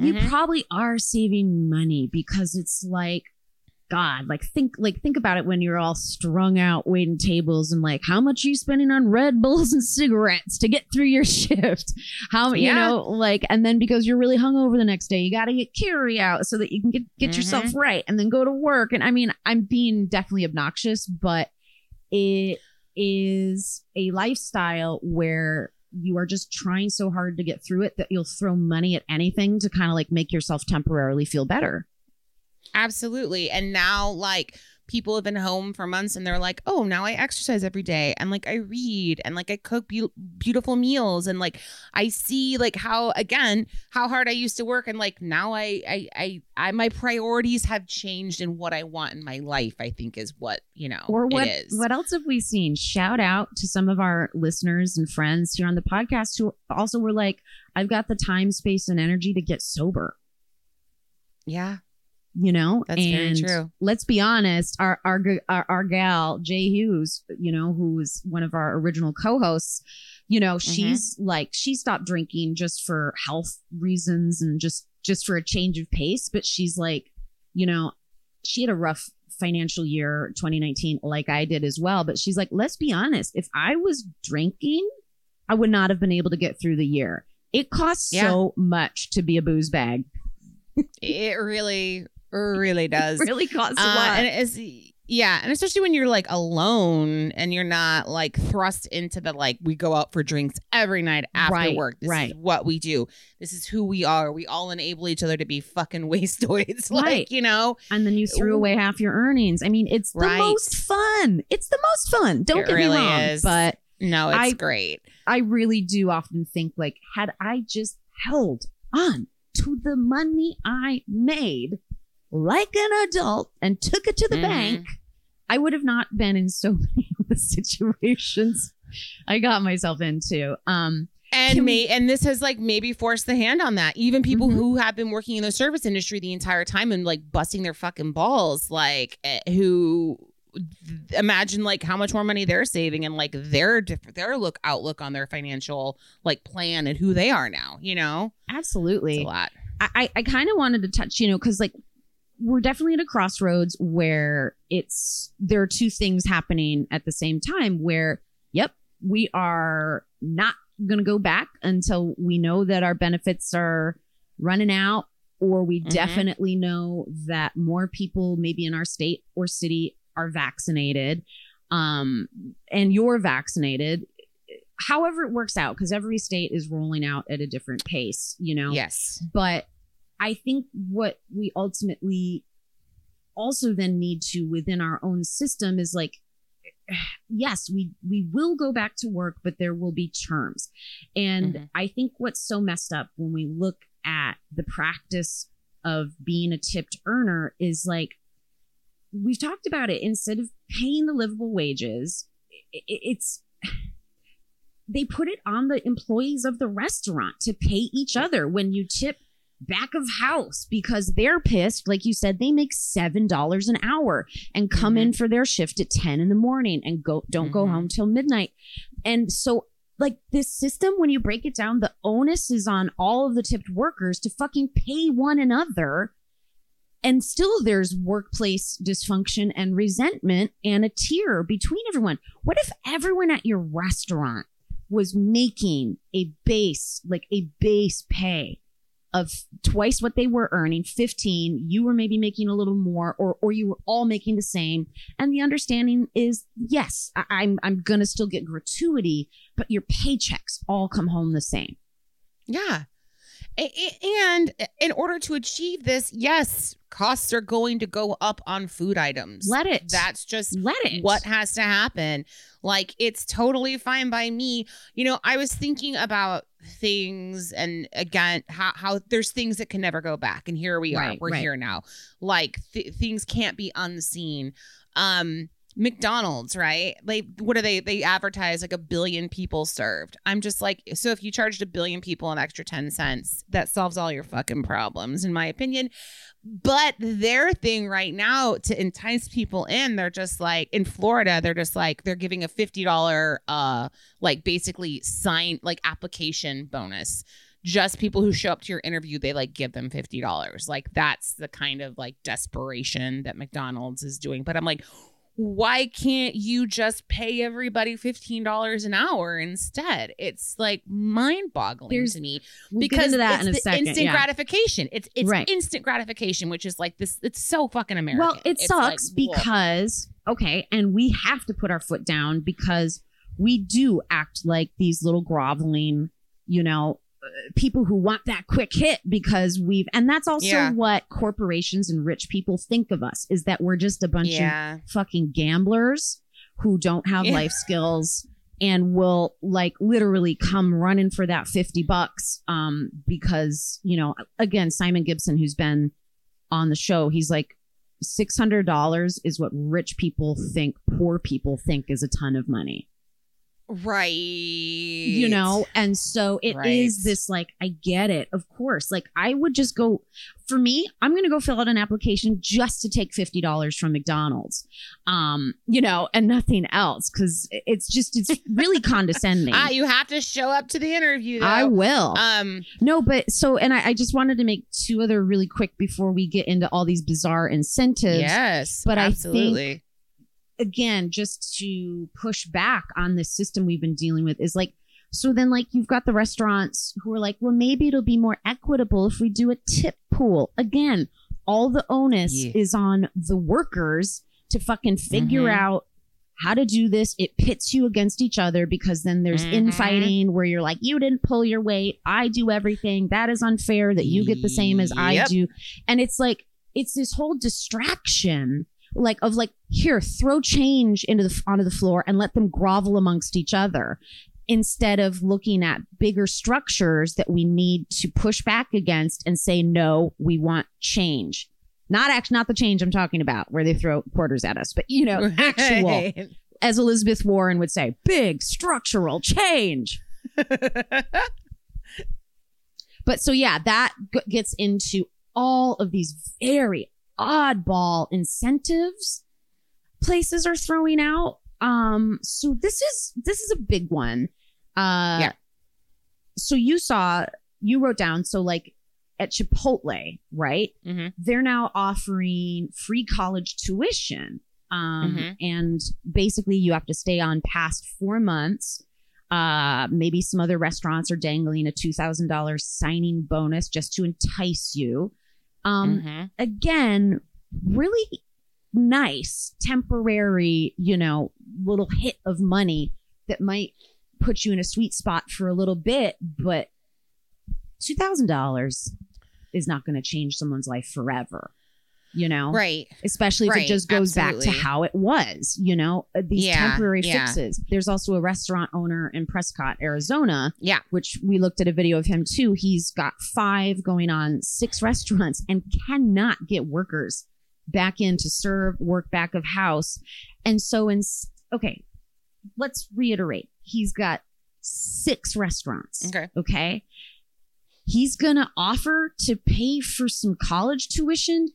mm-hmm. you probably are saving money because it's like, God, like think, like think about it when you're all strung out waiting tables and like how much are you spending on Red Bulls and cigarettes to get through your shift? How yeah. you know, like, and then because you're really hungover the next day, you got to get carry out so that you can get, get mm-hmm. yourself right and then go to work. And I mean, I'm being definitely obnoxious, but it is a lifestyle where you are just trying so hard to get through it that you'll throw money at anything to kind of like make yourself temporarily feel better. Absolutely. And now like people have been home for months and they're like, oh, now I exercise every day. And like I read and like I cook be- beautiful meals. And like I see like how, again, how hard I used to work. And like now I, I, I, I my priorities have changed in what I want in my life, I think is what, you know, or what, it is. What else have we seen? Shout out to some of our listeners and friends here on the podcast who also were like, I've got the time, space and energy to get sober. Yeah. You know, that's and very true. Let's be honest, our, our our our gal Jay Hughes, you know, who is one of our original co-hosts, you know, mm-hmm. she's like she stopped drinking just for health reasons and just just for a change of pace. But she's like, you know, she had a rough financial year twenty nineteen, like I did as well. But she's like, let's be honest, if I was drinking, I would not have been able to get through the year. It costs yeah. so much to be a booze bag. It really. really does it really costs a uh, lot. And it's yeah and especially when you're like alone and you're not like thrust into the like we go out for drinks every night after right, work this right. is what we do, this is who we are, we all enable each other to be fucking wastoids, like right. you know, and then you threw away half your earnings. I mean, it's the right. most fun it's the most fun don't it get really me wrong is. But no, it's I, great I really do often think like had I just held on to the money I made like an adult and took it to the mm. bank, I would have not been in so many of the situations I got myself into. Um, and me, we- and this has like maybe forced the hand on that. Even people mm-hmm. who have been working in the service industry the entire time and like busting their fucking balls, like who imagine like how much more money they're saving and like their their look outlook on their financial like plan and who they are now. You know, absolutely, it's a lot. I I kind of wanted to touch, you know, because like. We're definitely at a crossroads where it's there are two things happening at the same time where, yep, we are not going to go back until we know that our benefits are running out, or we mm-hmm. definitely know that more people maybe in our state or city are vaccinated um, and you're vaccinated. However it works out, because every state is rolling out at a different pace, you know. Yes. But I think what we ultimately also then need to within our own system is like, yes, we, we will go back to work, but there will be terms. And mm-hmm. I think what's so messed up when we look at the practice of being a tipped earner is like, we've talked about it. Instead of paying the livable wages, it, it's... they put it on the employees of the restaurant to pay each other when you tip back of house, because they're pissed. Like you said, they make seven dollars an hour and come mm-hmm. in for their shift at ten in the morning and go don't mm-hmm. go home till midnight. And so like this system, when you break it down, the onus is on all of the tipped workers to fucking pay one another. And still there's workplace dysfunction and resentment and a tier between everyone. What if everyone at your restaurant was making a base, like a base pay? of twice what they were earning, fifteen, you were maybe making a little more, or or you were all making the same. And the understanding is, yes, I, I'm I'm gonna still get gratuity, but your paychecks all come home the same. Yeah. And in order to achieve this, yes, costs are going to go up on food items. Let it. That's just Let it. What has to happen. Like, it's totally fine by me. You know, I was thinking about things, and again, how, how there's things that can never go back. And here we are. Right, We're right. here now. Like, th- things can't be unseen. Um, McDonald's, right? Like, what are they? They advertise like a billion people served. I'm just like, so if you charged a billion people an extra ten cents, that solves all your fucking problems, in my opinion. But their thing right now to entice people in, they're just like, in Florida, they're just like, they're giving a fifty dollars, uh, like basically sign, like application bonus. Just people who show up to your interview, they like give them fifty dollars. Like, that's the kind of like desperation that McDonald's is doing. But I'm like, why can't you just pay everybody fifteen dollars an hour instead? It's like mind boggling to me, because we'll that it's in the a second, instant yeah. gratification. It's it's right. instant gratification, which is like this. It's so fucking American. Well, it it's sucks like, because, okay, and we have to put our foot down, because we do act like these little groveling, you know, people who want that quick hit, because we've, and that's also yeah. what corporations and rich people think of us, is that we're just a bunch yeah. of fucking gamblers who don't have yeah. life skills and will like literally come running for that fifty bucks. Um, because, you know, again, Simon Gibson, who's been on the show, he's like, six hundred dollars is what rich people think poor people think is a ton of money. Right. You know, and so it right. is this like, I get it. Of course. Like, I would just go, for me, I'm going to go fill out an application just to take fifty dollars from McDonald's, um, you know, and nothing else. Cause it's just, it's really condescending. Ah, you have to show up to the interview, though. I will. Um, no, but so, and I, I just wanted to make two other really quick before we get into all these bizarre incentives. Yes, but absolutely. I think, again, just to push back on this system we've been dealing with, is like, so then like you've got the restaurants who are like, well, maybe it'll be more equitable if we do a tip pool. Again, all the onus yeah. is on the workers to fucking figure mm-hmm. out how to do this. It pits you against each other, because then there's mm-hmm. infighting where you're like, you didn't pull your weight. I do everything. That is unfair that you get the same as yep. I do. And it's like, it's this whole distraction Like of like, here, throw change into the onto the floor and let them grovel amongst each other, instead of looking at bigger structures that we need to push back against and say, no, we want change. Not actually, not the change I'm talking about where they throw quarters at us, but, you know, right. actual, as Elizabeth Warren would say, big structural change. But so, yeah, that g- gets into all of these very oddball incentives places are throwing out. Um, so this is this is a big one. Uh, yeah. So you saw, you wrote down, so like at Chipotle, right? Mm-hmm. They're now offering free college tuition. Um, mm-hmm. And basically you have to stay on past four months. Uh, maybe some other restaurants are dangling a two thousand dollars signing bonus just to entice you. Um, mm-hmm. Again, really nice, temporary, you know, little hit of money that might put you in a sweet spot for a little bit, but two thousand dollars is not going to change someone's life forever, you know? Right. Especially if right. it just goes Absolutely. Back to how it was, you know, these yeah. temporary yeah. fixes. There's also a restaurant owner in Prescott, Arizona, yeah. which we looked at a video of him too. He's got five going on six restaurants and cannot get workers back in to serve, work back of house. And so, in, okay, let's reiterate. He's got six restaurants. Okay. Okay. He's going to offer to pay for some college tuition.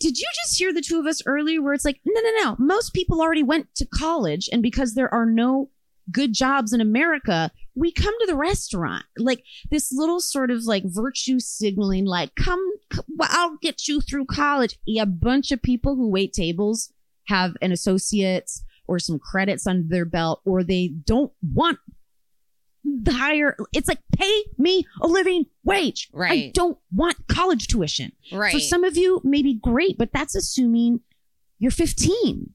Did you just hear the two of us earlier where it's like, no, no, no. Most people already went to college. And because there are no good jobs in America, we come to the restaurant. Like this little sort of like virtue signaling, like, come, I'll get you through college. Yeah, a bunch of people who wait tables have an associate's or some credits under their belt, or they don't want the higher. It's like, pay me a living wage. Right. I don't want college tuition. Right. For some of you, maybe great, but that's assuming you're fifteen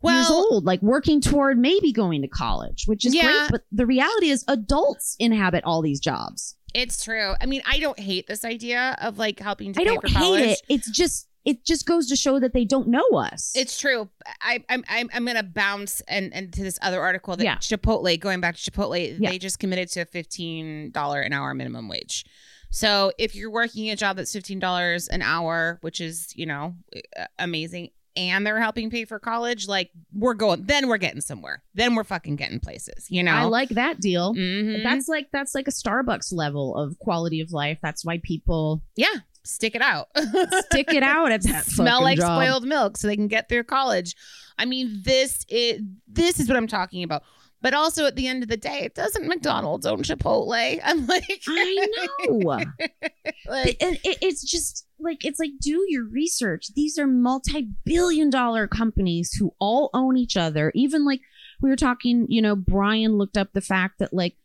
well, years old, like working toward maybe going to college, which is yeah. great. But the reality is adults inhabit all these jobs. It's true. I mean, I don't hate this idea of like helping to I pay for college. I don't hate it. It's just. It just goes to show that they don't know us. It's true. I, I'm I'm I'm going to bounce and, and to this other article that yeah. Chipotle, going back to Chipotle, yeah. they just committed to a fifteen dollars an hour minimum wage. So if you're working a job that's fifteen dollars an hour, which is, you know, amazing, and they're helping pay for college, like we're going, then we're getting somewhere. Then we're fucking getting places, you know? I like that deal. Mm-hmm. That's like that's like a Starbucks level of quality of life. That's why people. Yeah. Stick it out. Stick it out at that smell like job. Spoiled milk so they can get through college. I mean, this is this is what I'm talking about. But also at the end of the day, it doesn't McDonald's own Chipotle. I'm like, I know. like, it, it, it's just like it's like, do your research. These are multi-billion dollar companies who all own each other. Even like we were talking, you know, Brian looked up the fact that like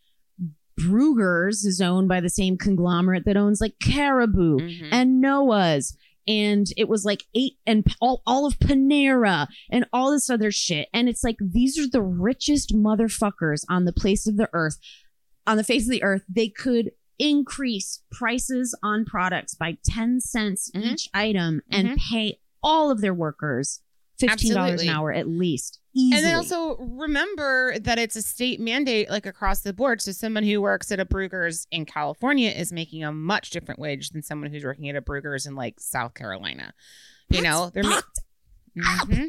Bruegger's is owned by the same conglomerate that owns like Caribou mm-hmm. and Noah's, and it was like eight and all, all of Panera and all this other shit. And it's like, these are the richest motherfuckers on the place of the earth, on the face of the earth. They could increase prices on products by ten cents mm-hmm. each item and mm-hmm. pay all of their workers fifteen dollars Absolutely. An hour at least. Easily. And then also remember that it's a state mandate, like across the board. So someone who works at a Bruegger's in California is making a much different wage than someone who's working at a Bruegger's in like South Carolina. You that's know, they're fucked ma- up. Mm-hmm.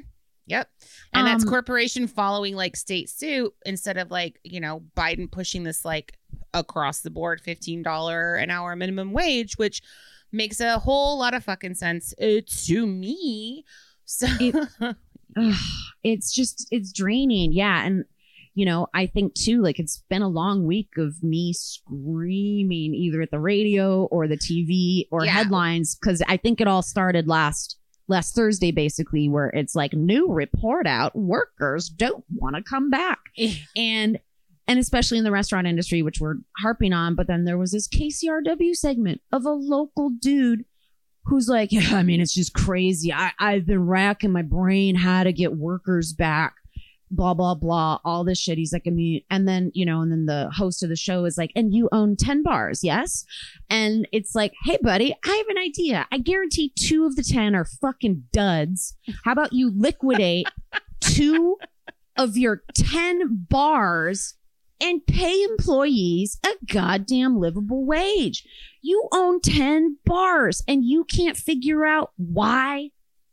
Yep. And um, that's corporation following like state suit instead of like, you know, Biden pushing this like across the board fifteen dollars an hour minimum wage, which makes a whole lot of fucking sense uh, to me. So. It- Ugh, it's just it's draining. Yeah. And, you know, I think, too, like it's been a long week of me screaming either at the radio or the T V or yeah. headlines, because I think it all started last last Thursday, basically, where it's like new report out. Workers don't want to come back. and and especially in the restaurant industry, which we're harping on. But then there was this K C R W segment of a local dude who's like, yeah, I mean, it's just crazy. I, I've been racking my brain how to get workers back, blah, blah, blah, all this shit. He's like, I mean, and then, you know, and then the host of the show is like, and you own ten bars, yes? And it's like, hey, buddy, I have an idea. I guarantee two of the ten are fucking duds. How about you liquidate two of your ten bars and pay employees a goddamn livable wage? You own ten bars and you can't figure out why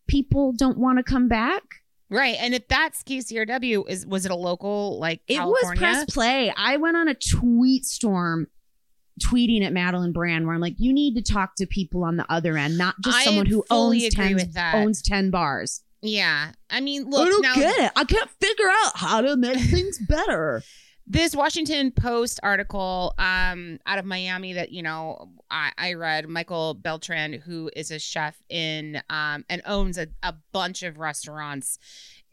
people don't want to come back? Right. And if that's K C R W, is was it a local, like it California? Was press play. I went on a tweet storm tweeting at Madeline Brand, where I'm like, you need to talk to people on the other end, not just I someone who owns ten, owns ten bars. Yeah. I mean, look. I don't now- get it. I can't figure out how to make things better. This Washington Post article um, out of Miami that, you know, I, I read, Michael Beltran, who is a chef in um, and owns a, a bunch of restaurants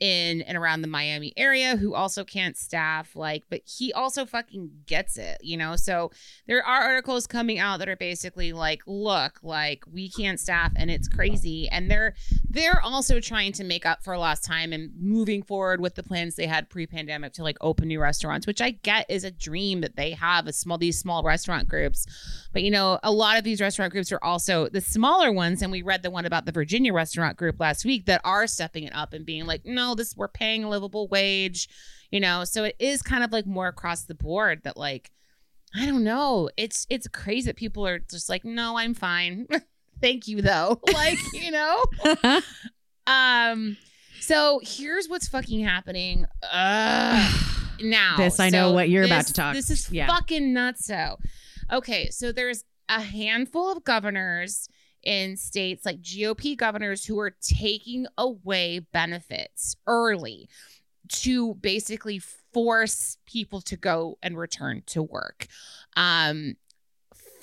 in and around the Miami area, who also can't staff, like, but he also fucking gets it, you know? So there are articles coming out that are basically like, look, like we can't staff and it's crazy. And they're they're also trying to make up for lost time and moving forward with the plans they had pre-pandemic to like open new restaurants, which I get is a dream that they have, a small these small restaurant groups. But, you know, a lot of these restaurant groups are also the smaller ones. And we read the one about the Virginia restaurant group last week that are stepping it up and being like, no, this we're paying a livable wage, you know. So it is kind of like more across the board that, like, I don't know, it's it's crazy that people are just like, no, I'm fine. Thank you though. Like, you know. um so here's what's fucking happening uh now. This I so know what you're this, about to talk. This is yeah. fucking nuts. So okay, so there's a handful of governors in states, like G O P governors, who are taking away benefits early to basically force people to go and return to work. Um,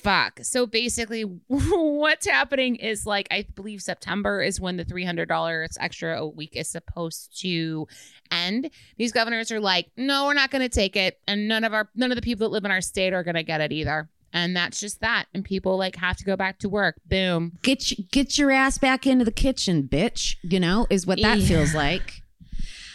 fuck. So basically what's happening is, like, I believe September is when the three hundred dollars extra a week is supposed to end. These governors are like, no, we're not going to take it. And none of our none of the people that live in our state are going to get it either. And that's just that. And people, like, have to go back to work. Boom. Get, you, get your ass back into the kitchen, bitch, you know, is what that yeah. feels like.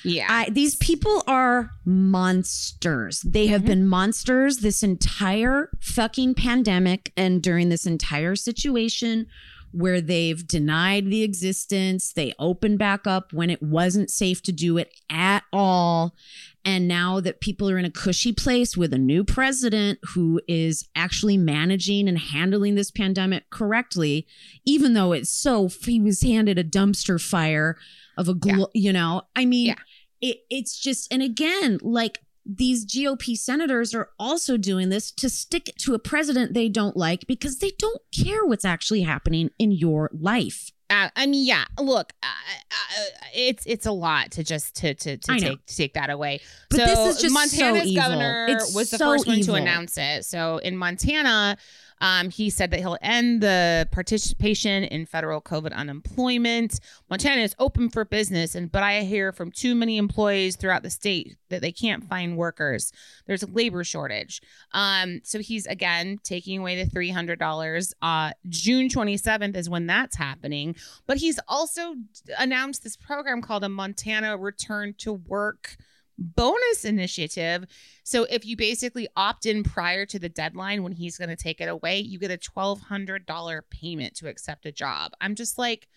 Yeah. I, these people are monsters. They have mm-hmm. been monsters this entire fucking pandemic and during this entire situation where they've denied the existence. They opened back up when it wasn't safe to do it at all. And now that people are in a cushy place with a new president who is actually managing and handling this pandemic correctly, even though it's so, he was handed a dumpster fire of a, glo- yeah. you know, I mean, yeah. it, it's just, and again, like, these G O P senators are also doing this to stick to a president they don't like because they don't care what's actually happening in your life. Uh, I mean, yeah, look, uh, uh, it's it's a lot to just to to, to take to take that away. But so this is just Montana's so governor it's was the so first one evil. to announce it. So in Montana, um, he said that he'll end the participation in federal COVID unemployment. Montana is open for business, and but I hear from too many employees throughout the state that they can't find workers. There's a labor shortage. Um, so he's, again, taking away the three hundred dollars. Uh, June twenty-seventh is when that's happening. But he's also announced this program called a Montana Return to Work Bonus Initiative. So if you basically opt in prior to the deadline when he's going to take it away, you get a twelve hundred dollars payment to accept a job. I'm just like,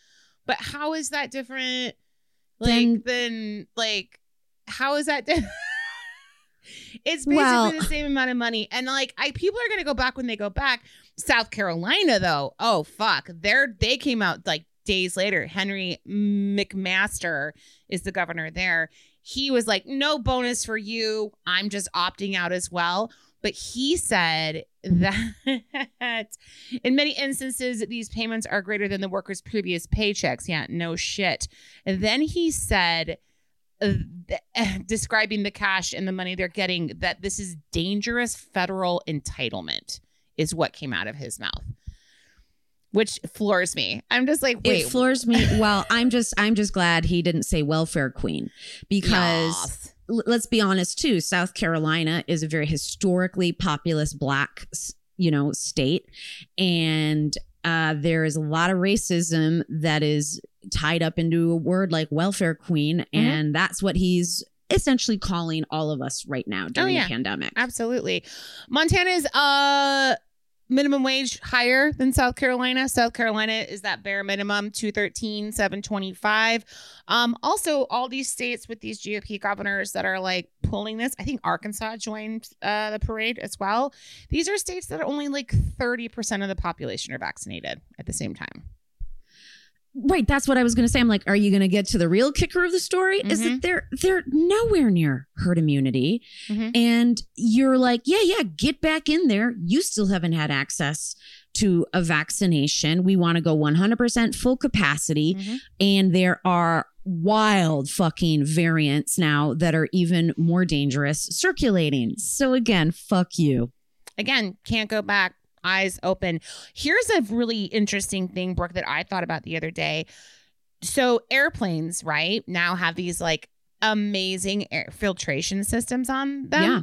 but how is that different? Like, then, then like, how is that different? It's basically well, the same amount of money. And like, I people are going to go back when they go back. South Carolina, though. Oh, fuck. They're, they came out like days later. Henry McMaster is the governor there. He was like, no bonus for you. I'm just opting out as well. But he said that in many instances, these payments are greater than the worker's previous paychecks. Yeah, no shit. And then he said, Uh, th- uh, describing the cash and the money they're getting, that this is dangerous federal entitlement is what came out of his mouth, which floors me. I'm just like, wait. It floors me. Well, I'm just I'm just glad he didn't say welfare queen, because yes. l- let's be honest, too. South Carolina is a very historically populous black, you know, state. And uh, there is a lot of racism that is tied up into a word like welfare queen. Mm-hmm. And that's what he's essentially calling all of us right now during oh, yeah. the pandemic. Absolutely. Montana's uh, minimum wage higher than South Carolina. South Carolina is that bare minimum two thirteen, seven twenty-five. Um, also, all these states with these G O P governors that are like pulling this, I think Arkansas joined uh, the parade as well. These are states that are only like thirty percent of the population are vaccinated at the same time. Right. That's what I was going to say. I'm like, are you going to get to the real kicker of the story? Mm-hmm. Is that they're they're nowhere near herd immunity. Mm-hmm. And you're like, yeah, yeah, get back in there. You still haven't had access to a vaccination. We want to go one hundred percent full capacity. Mm-hmm. And there are wild fucking variants now that are even more dangerous circulating. So again, fuck you. Again, can't go back. Eyes open. Here's a really interesting thing, Brooke, that I thought about the other day. So airplanes, right, now have these like amazing air filtration systems on them. Yeah.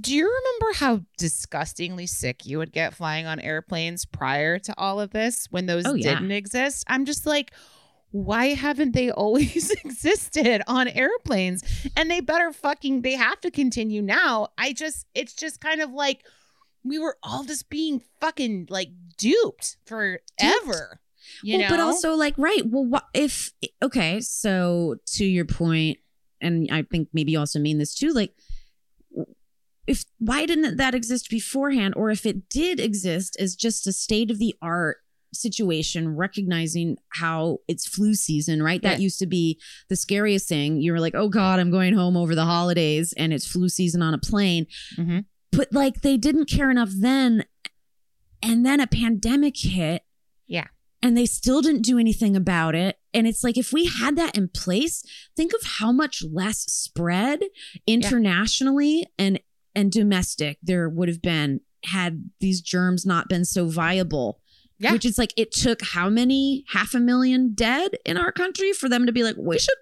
Do you remember how disgustingly sick you would get flying on airplanes prior to all of this when those oh, yeah. didn't exist? I'm just like, why haven't they always existed on airplanes? And they better fucking, they have to continue now. I just, it's just kind of like, we were all just being fucking like duped forever, duped. you well, know? But also like, right. Well, what if, okay. So to your point, and I think maybe you also mean this too, like if, why didn't that exist beforehand? Or if it did exist as just a state of the art situation, recognizing how it's flu season, right? That yeah. used to be the scariest thing. You were like, oh God, I'm going home over the holidays and it's flu season on a plane. Mm-hmm. But like they didn't care enough then, and then a pandemic hit. Yeah. And they still didn't do anything about it. And it's like, if we had that in place, think of how much less spread internationally yeah. and and domestic there would have been had these germs not been so viable. Yeah. Which is like, it took how many, half a million dead in our country for them to be like, we should,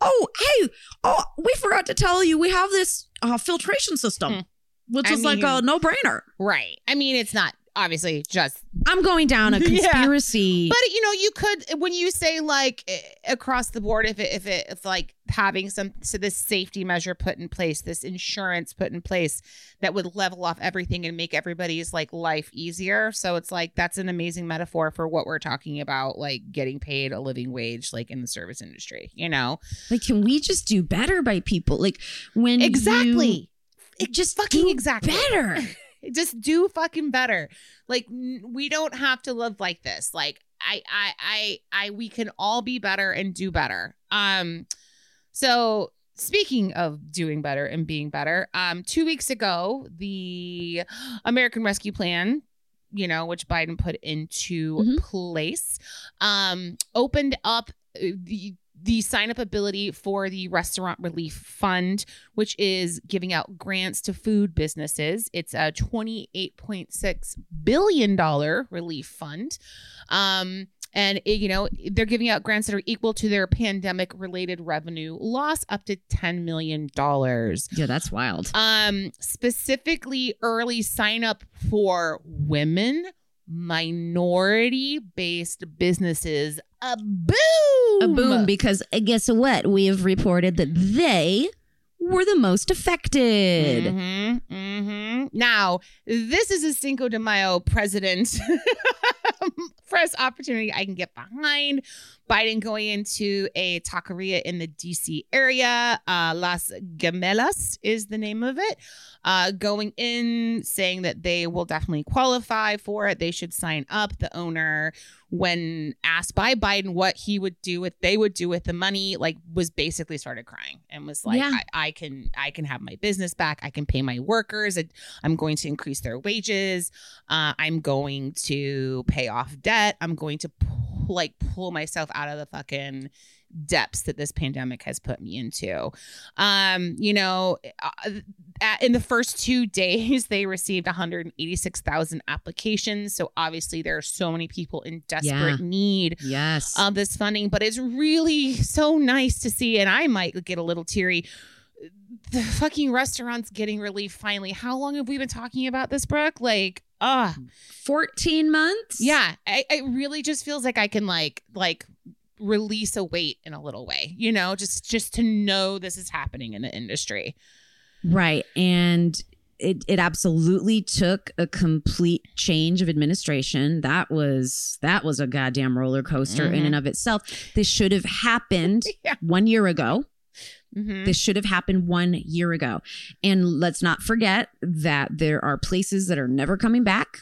oh, hey, oh, we forgot to tell you we have this uh, filtration system, mm. which I is mean, like a no brainer. Right. I mean, it's not obviously just. I'm going down a conspiracy. Yeah. But, you know, you could, when you say like across the board, if it, if it, if like having some, so this safety measure put in place, this insurance put in place that would level off everything and make everybody's like life easier. So it's like, that's an amazing metaphor for what we're talking about, like getting paid a living wage, like in the service industry, you know, like, can we just do better by people? Like when exactly you, it just fucking exactly better. Just do fucking better. Like, we don't have to live like this. Like, I, I, I, I, we can all be better and do better. Um, so speaking of doing better and being better, um, two weeks ago, the American Rescue Plan, you know, which Biden put into mm-hmm. place, um, opened up the, the sign-up ability for the Restaurant Relief Fund, which is giving out grants to food businesses. It's a twenty-eight point six billion dollars relief fund. Um, and, it, you know, they're giving out grants that are equal to their pandemic-related revenue loss, up to ten million dollars. Yeah, that's wild. Um, specifically, early sign-up for women, minority-based businesses. A boom! A boom, because guess what? We have reported that they were the most affected. Mm-hmm, mm-hmm. Now, this is a Cinco de Mayo president press opportunity I can get behind. Biden going into a taqueria in the D C area. Uh, Las Gemelas is the name of it. Uh, going in, saying that they will definitely qualify for it. They should sign up. The owner, when asked by Biden what he would do with, they would do with the money, like was basically started crying and was like, yeah. I, I can, I can have my business back. I can pay my workers. I'm going to increase their wages. Uh, I'm going to pay off debt. I'm going to like pull myself out of the fucking depths that this pandemic has put me into. Um, you know, in the first two days, they received one hundred eighty-six thousand applications. So obviously there are so many people in desperate yeah. need yes. of this funding, but it's really so nice to see. And I might get a little teary. The fucking restaurants getting relief finally. How long have we been talking about this, Brooke? Like, Uh, fourteen months. Yeah. I, it really just feels like I can like, like release a weight in a little way, you know, just, just to know this is happening in the industry. Right. And it, it absolutely took a complete change of administration. That was, that was a goddamn roller coaster mm-hmm. in and of itself. This should have happened yeah. one year ago. Mm-hmm. This should have happened one year ago. And let's not forget that there are places that are never coming back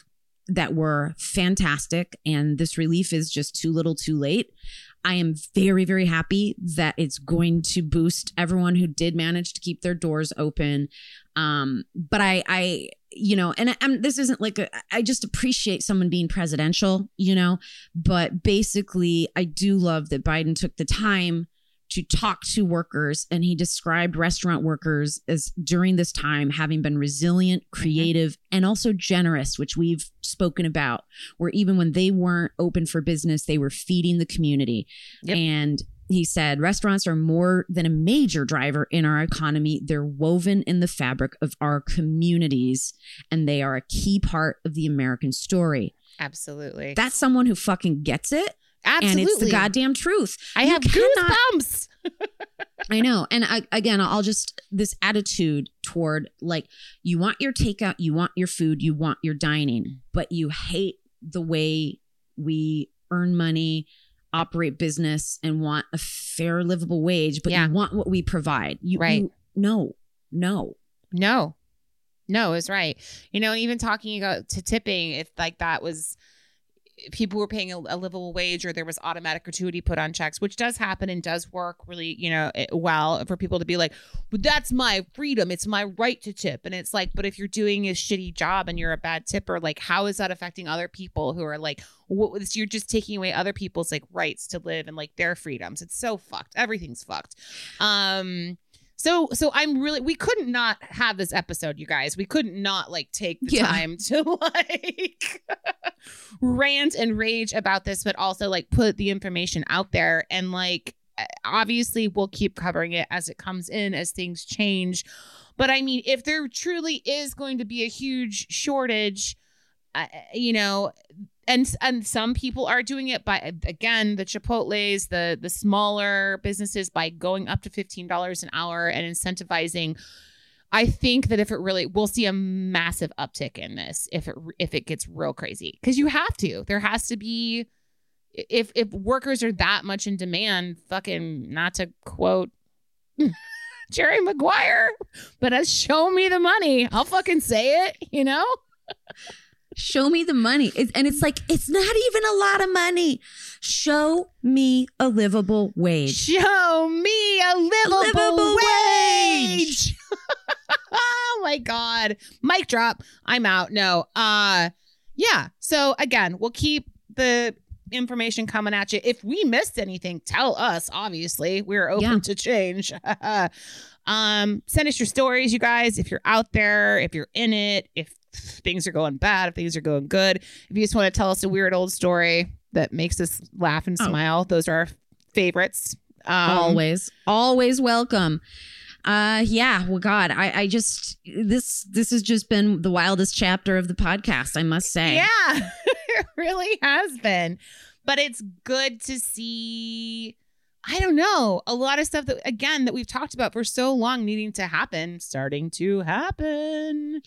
that were fantastic. And this relief is just too little too late. I am very, very happy that it's going to boost everyone who did manage to keep their doors open. Um, but I, I, you know, and I, I'm, this isn't like, a, I just appreciate someone being presidential, you know, but basically I do love that Biden took the time to talk to workers, and he described restaurant workers as during this time having been resilient, creative, mm-hmm. and also generous, which we've spoken about, where even when they weren't open for business, they were feeding the community. Yep. And he said, restaurants are more than a major driver in our economy. They're woven in the fabric of our communities, and they are a key part of the American story. Absolutely. That's someone who fucking gets it. Absolutely. And it's the goddamn truth. I you have cannot... goosebumps. I know. And I, again, I'll just, this attitude toward like, you want your takeout, you want your food, you want your dining, but you hate the way we earn money, operate business, and want a fair livable wage, but yeah. you want what we provide. You, right. You, no, no, no, no is right. You know, even talking about to tipping, if like that was... people were paying a, a livable wage, or there was automatic gratuity put on checks, which does happen and does work really, you know, it, well for people to be like, but that's my freedom. It's my right to tip. And it's like, but if you're doing a shitty job and you're a bad tipper, like how is that affecting other people who are like, what was, you're just taking away other people's like rights to live and like their freedoms. It's so fucked. Everything's fucked. Um, So, so I'm really, we couldn't not have this episode, you guys. We couldn't not like take the yeah. time to like rant and rage about this, but also like put the information out there. And like, obviously we'll keep covering it as it comes in, as things change. But I mean, if there truly is going to be a huge shortage, uh, you know, and and some people are doing it by, again, the Chipotles, the the smaller businesses, by going up to fifteen dollars an hour and incentivizing. I think that if it really, we'll see a massive uptick in this if it if it gets real crazy, because you have to. There has to be, if if workers are that much in demand, fucking, not to quote Jerry Maguire, but as show me the money, I'll fucking say it, you know? Show me the money. And it's like, it's not even a lot of money. Show me a livable wage. Show me a livable, livable wage. wage. Oh, my God. Mic drop. I'm out. No. Uh, yeah. So, again, we'll keep the information coming at you. If we missed anything, tell us. Obviously, we're open yeah. to change. Um, send us your stories, you guys. If you're out there, if you're in it, if things are going bad, if things are going good, if you just want to tell us a weird old story that makes us laugh and smile, oh. those are our favorites. Um, always, always welcome. Uh, yeah. Well, God, I, I just, this, this has just been the wildest chapter of the podcast, I must say. Yeah, it really has been, but it's good to see, I don't know, a lot of stuff that, again, that we've talked about for so long needing to happen, starting to happen.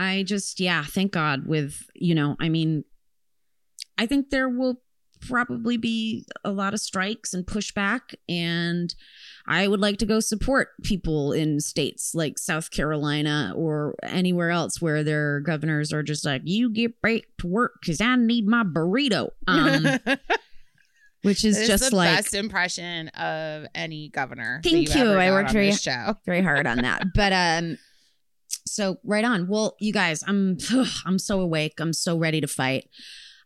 I just, yeah, thank God with, you know, I mean, I think there will probably be a lot of strikes and pushback, and I would like to go support people in states like South Carolina or anywhere else where their governors are just like, you get back to work because I need my burrito. Um, which is just is the like best impression of any governor. Thank you. you. I worked very, very hard on that. But um, so right on. Well, you guys, I'm I'm so awake. I'm so ready to fight.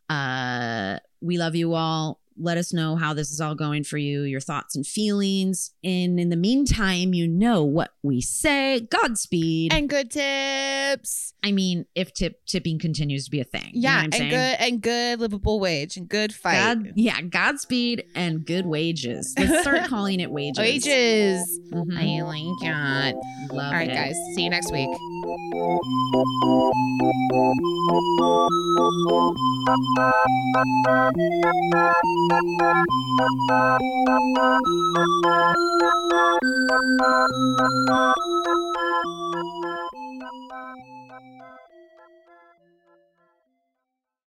Uh, we love you all. Let us know how this is all going for you, your thoughts and feelings. And in the meantime, you know what we say. Godspeed. And good tips. I mean, if tip tipping continues to be a thing. Yeah, you know what I'm and saying? good and good livable wage and good fight. God, yeah, Godspeed and good wages. Let's start calling it wages. Wages. Mm-hmm. I like that. Love All right, it. guys. See you next week. Thank you.